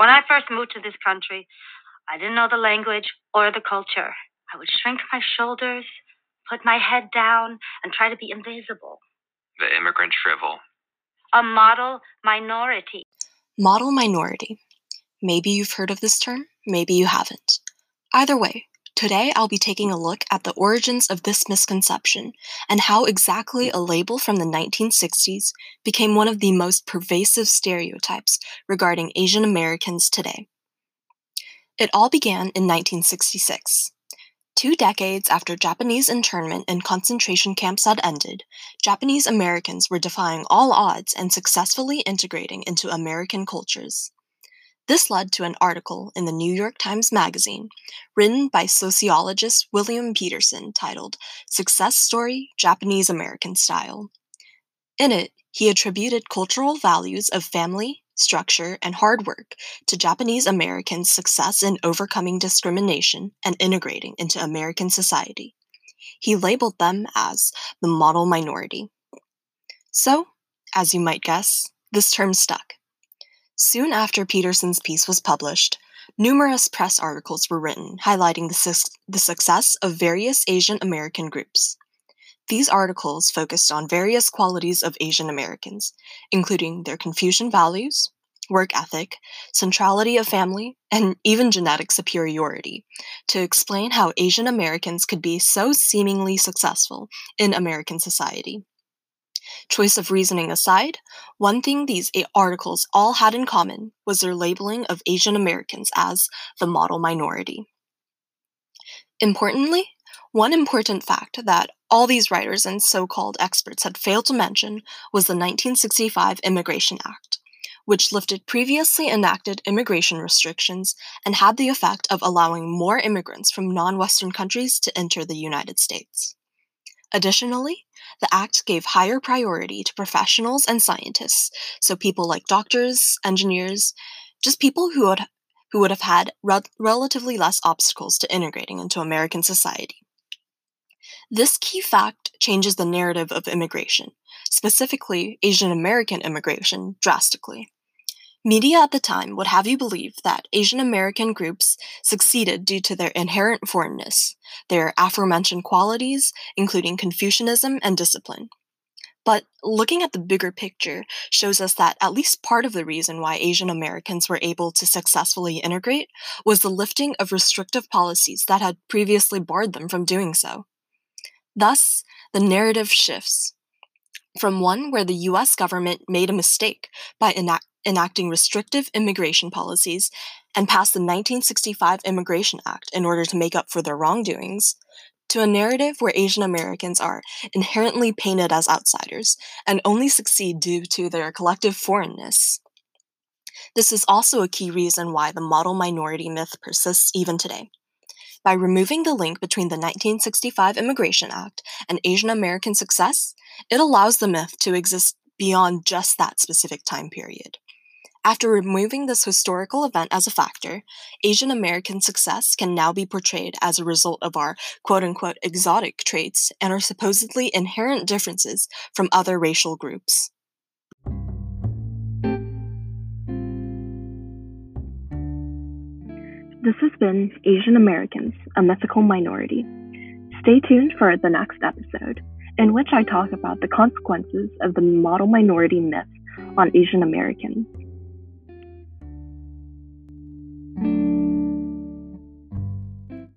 When I first moved to this country, I didn't know the language or the culture. I would shrink my shoulders, put my head down, and try to be invisible. The immigrant shrivel. A model minority. Model minority. Maybe you've heard of this term, maybe you haven't. Either way, today I'll be taking a look at the origins of this misconception and how exactly a label from the 1960s became one of the most pervasive stereotypes regarding Asian Americans today. It all began in 1966. 2 decades after Japanese internment and concentration camps had ended, Japanese Americans were defying all odds and successfully integrating into American cultures. This led to an article in the New York Times Magazine, written by sociologist William Petersen, titled Success Story, Japanese American Style. In it, he attributed cultural values of family, structure, and hard work to Japanese Americans' success in overcoming discrimination and integrating into American society. He labeled them as the model minority. So, as you might guess, this term stuck. Soon after Petersen's piece was published, numerous press articles were written highlighting the success of various Asian American groups. These articles focused on various qualities of Asian Americans, including their Confucian values, work ethic, centrality of family, and even genetic superiority, to explain how Asian Americans could be so seemingly successful in American society. Choice of reasoning aside, one thing these articles all had in common was their labeling of Asian Americans as the model minority. Importantly, one important fact that all these writers and so-called experts had failed to mention was the 1965 Immigration Act, which lifted previously enacted immigration restrictions and had the effect of allowing more immigrants from non-Western countries to enter the United States. Additionally, the act gave higher priority to professionals and scientists, so people like doctors, engineers, just people who would have had relatively less obstacles to integrating into American society. This key fact changes the narrative of immigration, specifically Asian American immigration, drastically. Media at the time would have you believe that Asian American groups succeeded due to their inherent foreignness, their aforementioned qualities, including Confucianism and discipline. But looking at the bigger picture shows us that at least part of the reason why Asian Americans were able to successfully integrate was the lifting of restrictive policies that had previously barred them from doing so. Thus, the narrative shifts from one where the U.S. government made a mistake by enacting restrictive immigration policies and passed the 1965 Immigration Act in order to make up for their wrongdoings, to a narrative where Asian Americans are inherently painted as outsiders and only succeed due to their collective foreignness. This is also a key reason why the model minority myth persists even today. By removing the link between the 1965 Immigration Act and Asian American success, it allows the myth to exist beyond just that specific time period. After removing this historical event as a factor, Asian American success can now be portrayed as a result of our quote-unquote exotic traits and our supposedly inherent differences from other racial groups. This has been Asian Americans, a Mythical Minority. Stay tuned for the next episode, in which I talk about the consequences of the model minority myth on Asian Americans.